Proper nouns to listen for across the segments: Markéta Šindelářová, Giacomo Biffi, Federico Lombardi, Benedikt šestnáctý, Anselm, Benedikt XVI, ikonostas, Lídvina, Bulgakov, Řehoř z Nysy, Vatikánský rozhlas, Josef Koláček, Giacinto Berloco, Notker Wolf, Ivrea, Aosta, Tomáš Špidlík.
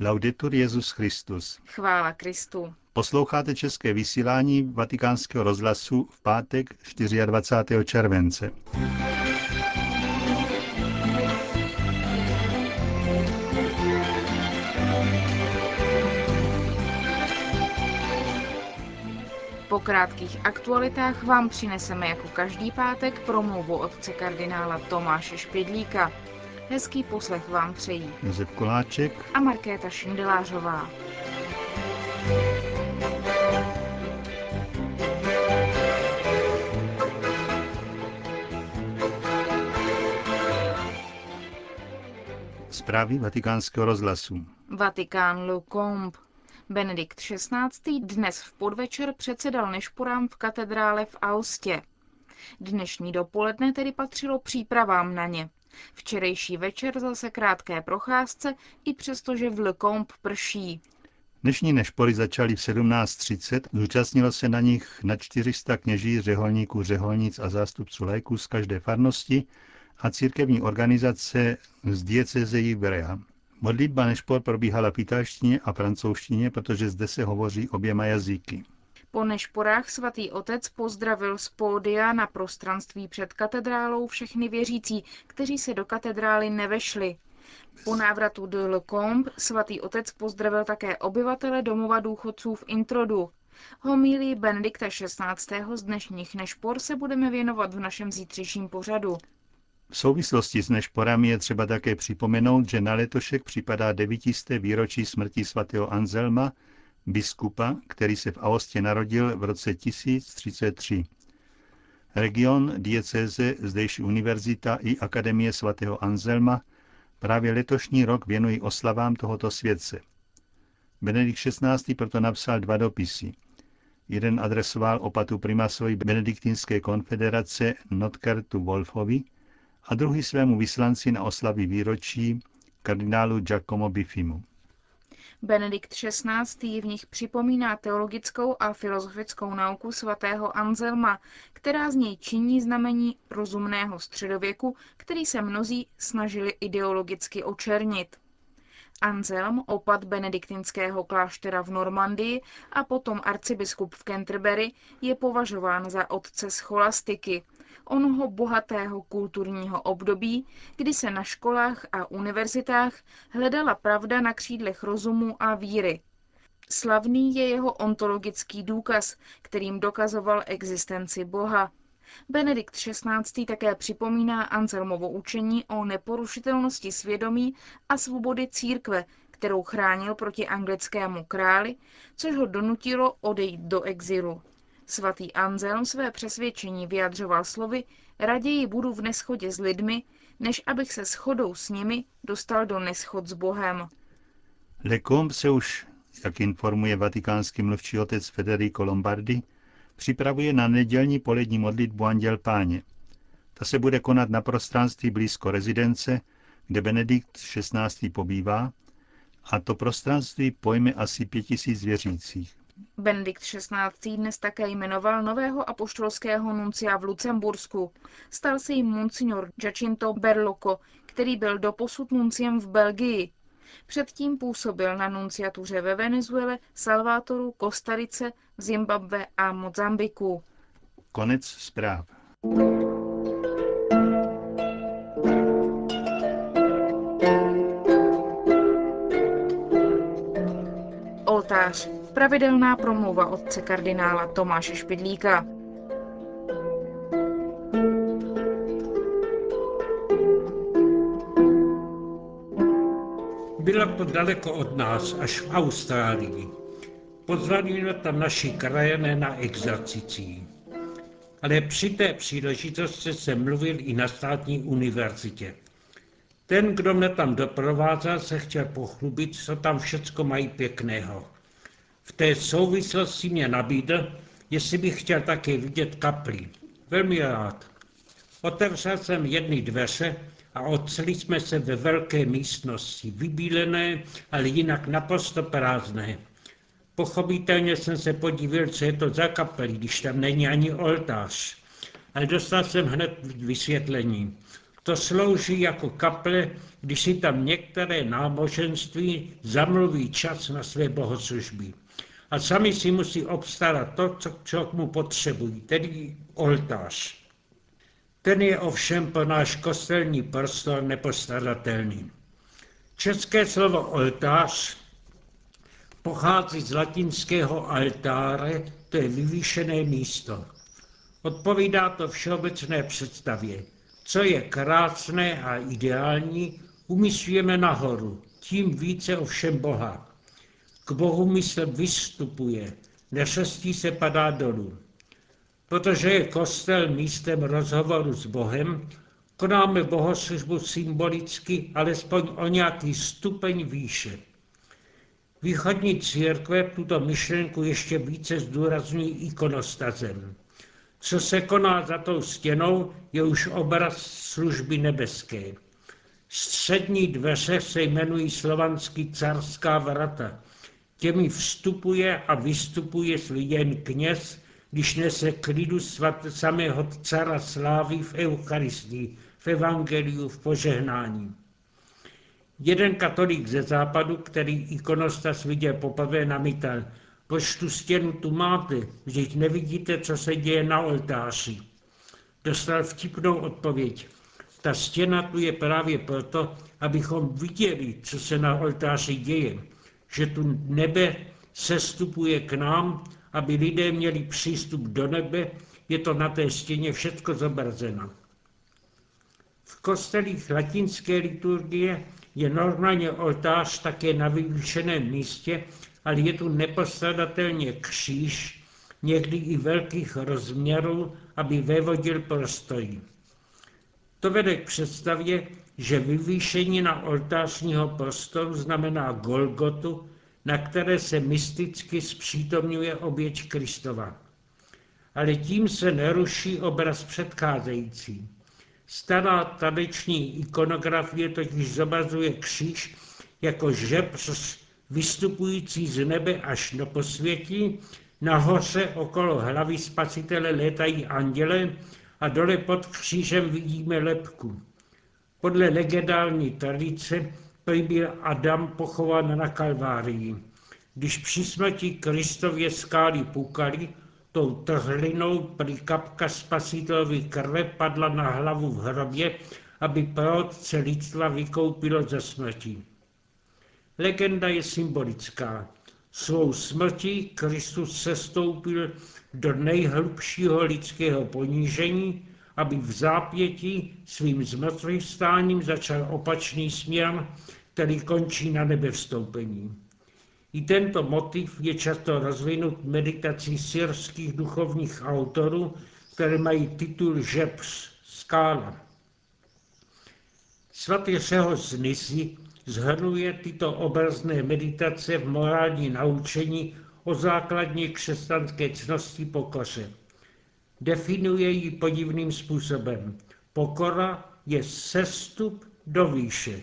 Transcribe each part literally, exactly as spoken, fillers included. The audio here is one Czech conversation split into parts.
Laudetur Jesus Christus. Chvála Kristu. Posloucháte české vysílání Vatikánského rozhlasu v pátek dvacátého čtvrtého července. Po krátkých aktualitách vám přineseme jako každý pátek promluvu otce kardinála Tomáše Špidlíka. Hezký poslech vám přejí Josef Koláček a Markéta Šindelářová. Zprávy Vatikánského rozhlasu. Vatikán Le Combe. Benedikt šestnáctý. dnes v podvečer předsedal nešporám v katedrále v Aostě. Dnešní dopoledne tedy patřilo přípravám na ně. Včerejší večer zase krátké procházce, i přestože v Le Combe prší. Dnešní nešpory začaly v sedmnáct třicet, zúčastnilo se na nich na čtyři sta kněží, řeholníků, řeholnic a zástupců laiků z každé farnosti a církevní organizace z diecéze Ivrea. Modlitba nešpor probíhala v italštině a francouzštině, protože zde se hovoří oběma jazyky. Po nešporách svatý otec pozdravil z pódia na prostranství před katedrálou všechny věřící, kteří se do katedrály nevešli. Po návratu do Le Combe svatý otec pozdravil také obyvatele domova důchodců v Introdu. Homilii Benedikta šestnáctého. z dnešních nešpor se budeme věnovat v našem zítřejším pořadu. V souvislosti s nešporami je třeba také připomenout, že na letošek připadá devítisté výročí smrti svatého Anselma, biskupa, který se v Aostě narodil v roce tisíc třicet tři. Region, diecéze, zdejší univerzita i Akademie svatého Anselma právě letošní rok věnují oslavám tohoto světce. Benedikt šestnáctý. proto napsal dva dopisy. Jeden adresoval opatu primasovi Benediktinské konfederace Notkertu Wolfovi a druhý svému vyslanci na oslavy výročí kardinálu Giacomo Biffimu. Benedikt šestnáctý. v nich připomíná teologickou a filozofickou nauku svatého Anselma, která z něj činí znamení rozumného středověku, který se mnozí snažili ideologicky očernit. Anselm, opat benediktinského kláštera v Normandii a potom arcibiskup v Canterbury, je považován za otce scholastiky, onoho bohatého kulturního období, kdy se na školách a univerzitách hledala pravda na křídlech rozumu a víry. Slavný je jeho ontologický důkaz, kterým dokazoval existenci Boha. Benedikt šestnáctý. také připomíná Anselmovo učení o neporušitelnosti svědomí a svobody církve, kterou chránil proti anglickému králi, což ho donutilo odejít do exilu. Svatý Anselm své přesvědčení vyjadřoval slovy: raději budu v neschodě s lidmi, než abych se shodou s nimi dostal do neshod s Bohem. Le Combe se už, jak informuje vatikánský mluvčí otec Federico Lombardi, připravuje na nedělní polední modlitbu Anděl Páně. Ta se bude konat na prostranství blízko rezidence, kde Benedikt šestnáctý. pobývá, a to prostranství pojme asi pět tisíc věřících. Benedikt šestnáctý. dnes také jmenoval nového apoštolského nuncia v Lucembursku. Stal se jim monsignor Giacinto Berloco, který byl doposud nunciem v Belgii. Předtím působil na nunciatuře ve Venezuele, Salvatoru, Kostarice, Zimbabwe a Mozambiku. Konec zpráv. Oltář. Pravidelná promluva otce kardinála Tomáše Špidlíka. Bylo to daleko od nás, až v Austrálii. Pozvali mě tam naši krajané na exercici. Ale při té příležitosti jsem mluvil i na státní univerzitě. Ten, kdo mě tam doprovázel, se chtěl pochlubit, co tam všecko mají pěkného. V té souvislosti mě nabídl, jestli bych chtěl také vidět kapli. Velmi rád. Otevřel jsem jedny dveře a ocitli jsme se ve velké místnosti, vybílené, ale jinak naprosto prázdné. Pochopitelně jsem se podíval, co je to za kapli, když tam není ani oltář. Ale dostal jsem hned vysvětlení. To slouží jako kaple, když si tam některé náboženství zamluví čas na své bohoslužby. A sami si musí obstarat to, co, co k mu potřebují, tedy oltář. Ten je ovšem pro náš kostelní prostor nepostradatelný. České slovo oltář pochází z latinského altare, to je vyvýšené místo. Odpovídá to všeobecné představě. Co je krásné a ideální, umyslujeme nahoru, tím více ovšem Boha. K Bohu mysl vystupuje, neštěstí se padá dolů. Protože je kostel místem rozhovoru s Bohem, konáme bohoslužbu symbolicky, alespoň o nějaký stupeň výše. Východní církve tuto myšlenku ještě více zdůrazňují ikonostazem. Co se koná za tou stěnou, je už obraz služby nebeské. Střední dveře se jmenují slovansky carská vrata. Těmi vstupuje a vystupuje jen kněz, když nese klidu samého cara slávy v Eucharistii, v Evangeliu, v požehnání. Jeden katolík ze západu, který ikonostas viděl poprvé, namítal: proč tu stěnu tu máte, vždyť nevidíte, co se děje na oltáři? Dostal vtipnou odpověď: ta stěna tu je právě proto, abychom viděli, co se na oltáři děje, že tu nebe sestupuje k nám, aby lidé měli přístup do nebe, je to na té stěně všechno zobrazeno. V kostelích latinské liturgie je normálně oltář také na vyvýšeném místě, ale je tu nepostradatelně kříž, někdy i velkých rozměrů, aby vévodil prostoji. To vede k představě, že vyvýšení na oltářního prostoru znamená Golgotu, na které se mysticky zpřítomňuje oběť Kristova. Ale tím se neruší obraz předcházející. Stará tradiční ikonografie totiž zobrazuje kříž jako žebř vystupující z nebe až do posvětí, nahoře okolo hlavy Spasitele létají anděle a dole pod křížem vidíme lebku. Podle legendární tradice prý byl Adam pochován na Kalvárii. Když při smrti Kristově skály pukaly, tou trhlinou prý kapka Spasitelovy krve padla na hlavu v hrobě, aby proroctví lidstva vykoupilo ze smrti. Legenda je symbolická. Svou smrtí Kristus sestoupil do nejhlubšího lidského ponížení, aby v zápětí svým zmrtvývstáním začal opačný směr, který končí na nebevstoupení. I tento motiv je často rozvinut meditací syrských duchovních autorů, které mají titul žebř, skála. Svatý Řehoř z Nysy zhrnuje tyto obrazné meditace v morální naučení o základní křesťanské ctnosti pokoře. Definuje ji podivným způsobem. Pokora je sestup do výše.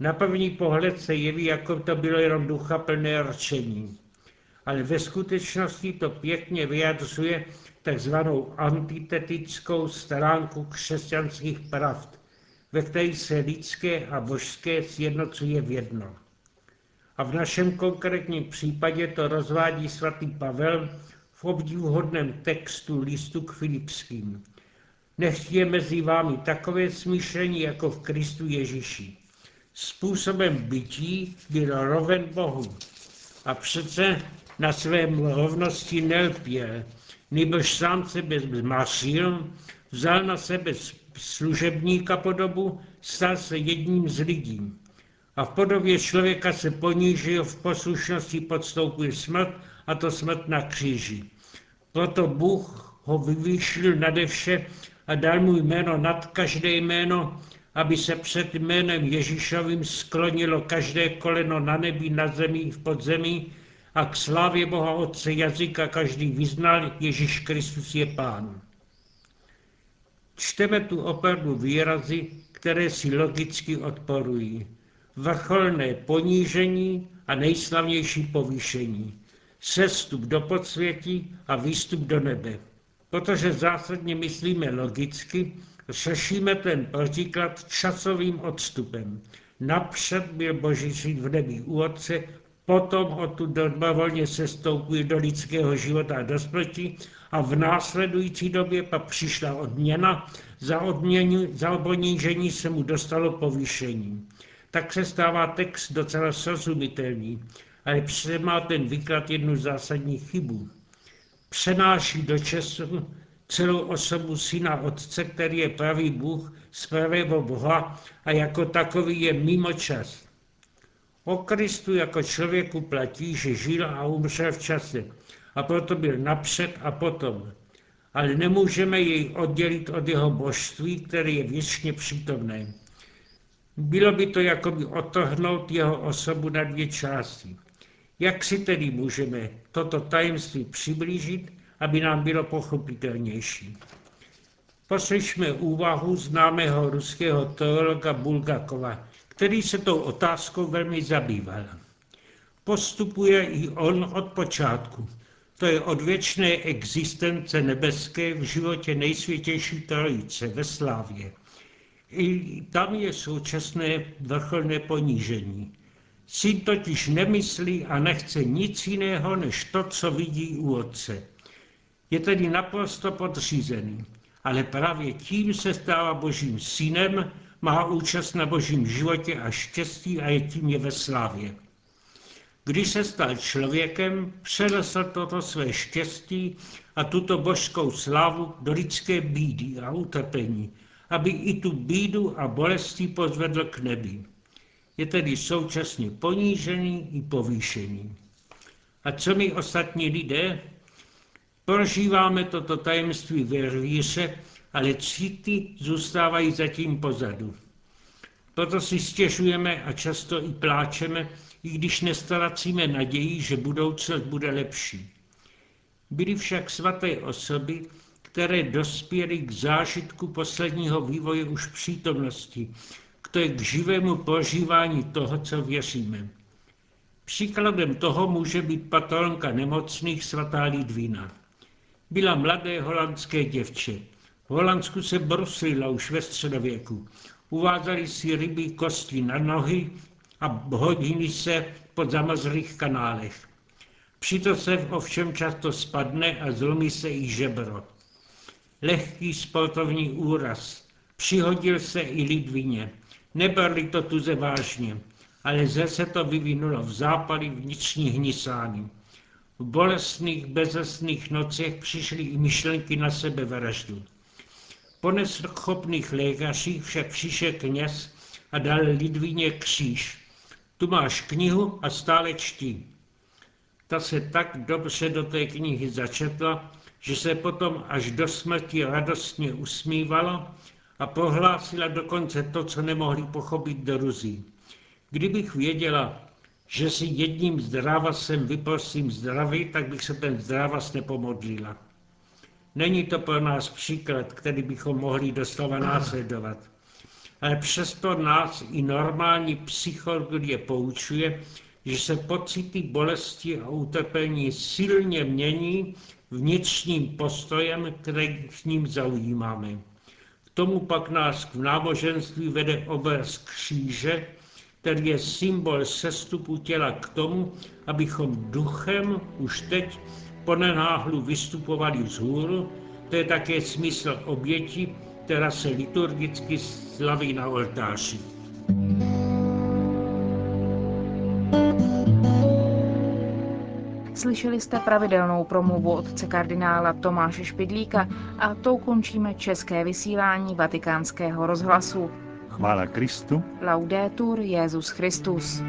Na první pohled se jeví, jako to bylo jenom ducha plné rčení. Ale ve skutečnosti to pěkně vyjadřuje takzvanou antitetickou stránku křesťanských pravd, ve které se lidské a božské sjednocuje v jedno. A v našem konkrétním případě to rozvádí svatý Pavel v obdivuhodném textu listu k Filipským. Nechť je mezi vámi takové smýšlení jako v Kristu Ježíši. Způsobem bytí byl roven Bohu a přece na svém rovnosti nelpěl, nebož sám sebe zmařil, vzal na sebe služebníka podobu, stal se jedním z lidí. A v podobě člověka se ponížil, v poslušnosti podstoupil smrt, a to smrt na kříži. Proto Bůh ho vyvýšil nade vše a dal mu jméno nad každé jméno, aby se před jménem Ježíšovým sklonilo každé koleno na nebi, na zemi i v podzemí a k slávě Boha Otce jazyka každý vyznal: Ježíš Kristus je Pán. Čteme tu opravdu výrazy, které si logicky odporují. Vrcholné ponížení a nejslavnější povýšení. Sestup do podsvětí a výstup do nebe. Protože zásadně myslíme logicky, řešíme ten protiklad časovým odstupem. Napřed byl Boží syn v nebi u Otce, potom odtud volně se stoupil do lidského života a do smrti a v následující době pak přišla odměna, za, odměnu, za ponížení se mu dostalo povýšení. Tak se stává text docela srozumitelný, ale má ten výklad jednu zásadní chybu. Přenáší do času celou osobu syna Otce, který je pravý Bůh z pravého Boha a jako takový je mimo čas. O Kristu jako člověku platí, že žil a umřel v čase a proto byl napřed a potom. Ale nemůžeme jej oddělit od jeho božství, které je věčně přítomné. Bylo by to jakoby otrhnout jeho osobu na dvě části. Jak si tedy můžeme toto tajemství přiblížit, aby nám bylo pochopitelnější? Poslyšme úvahu známého ruského teologa Bulgakova, který se tou otázkou velmi zabýval. Postupuje i on od počátku, to je od věčné existence nebeské v životě nejsvětější trojice ve slávě. I tam je současné vrcholné ponížení. Syn totiž nemyslí a nechce nic jiného, než to, co vidí u Otce. Je tedy naprosto podřízený, ale právě tím se stává Božím synem, má účast na Božím životě a štěstí a je tím je ve slávě. Když se stal člověkem, přenesl toto své štěstí a tuto božskou slávu do lidské bídy a utrpení, aby i tu bídu a bolestí pozvedl k nebi. Je tedy současně ponížený i povýšený. A co my ostatní lidé? Prožíváme toto tajemství ve víře, ale city zůstávají zatím pozadu. Proto si stěžujeme a často i pláčeme, i když nestracíme naději, že budoucnost bude lepší. Byly však svaté osoby, které dospěly k zážitku posledního vývoje už přítomnosti, to je k živému prožívání toho, co věříme. Příkladem toho může být patronka nemocných svatá Lídvina. Byla mladé holandské děvče. V Holandsku se bruslila už ve středověku. Uvázali si ryby kosti na nohy a hodili se po zamrzlých kanálech. Přito se ovšem často spadne a zlomí se i žebro. Lehký sportovní úraz přihodil se i Lídvině. Nebrali to tuze vážně, ale zde se to vyvinulo v zápaly vnitřní hnisání. V bolestných, bezesných nocích přišly i myšlenky na sebevraždu. Po neschopných lékařích však přišel kněz a dal Lidvině kříž. Tu máš knihu a stále čtí. Ta se tak dobře do té knihy začetla, že se potom až do smrti radostně usmívala a prohlásila dokonce to, co nemohli pochopit druzí. Kdybych věděla, že si jedním zdravasem vyprosím zdraví, tak bych se ten zdravas nepomodlila. Není to pro nás příklad, který bychom mohli doslova následovat. Ale přesto nás i normální psychologie poučuje, že se pocity bolesti a utrpení silně mění vnitřním postojem, který s ním zaujímáme. Tomu pak nás v náboženství vede obraz kříže, který je symbol sestupu těla k tomu, abychom duchem už teď ponenáhlu vystupovali vzhůru. To je také smysl oběti, která se liturgicky slaví na oltáři. Slyšeli jste pravidelnou promluvu otce kardinála Tomáše Špidlíka a tou končíme české vysílání Vatikánského rozhlasu. Chvála Kristu. Laudetur Jesus Christus.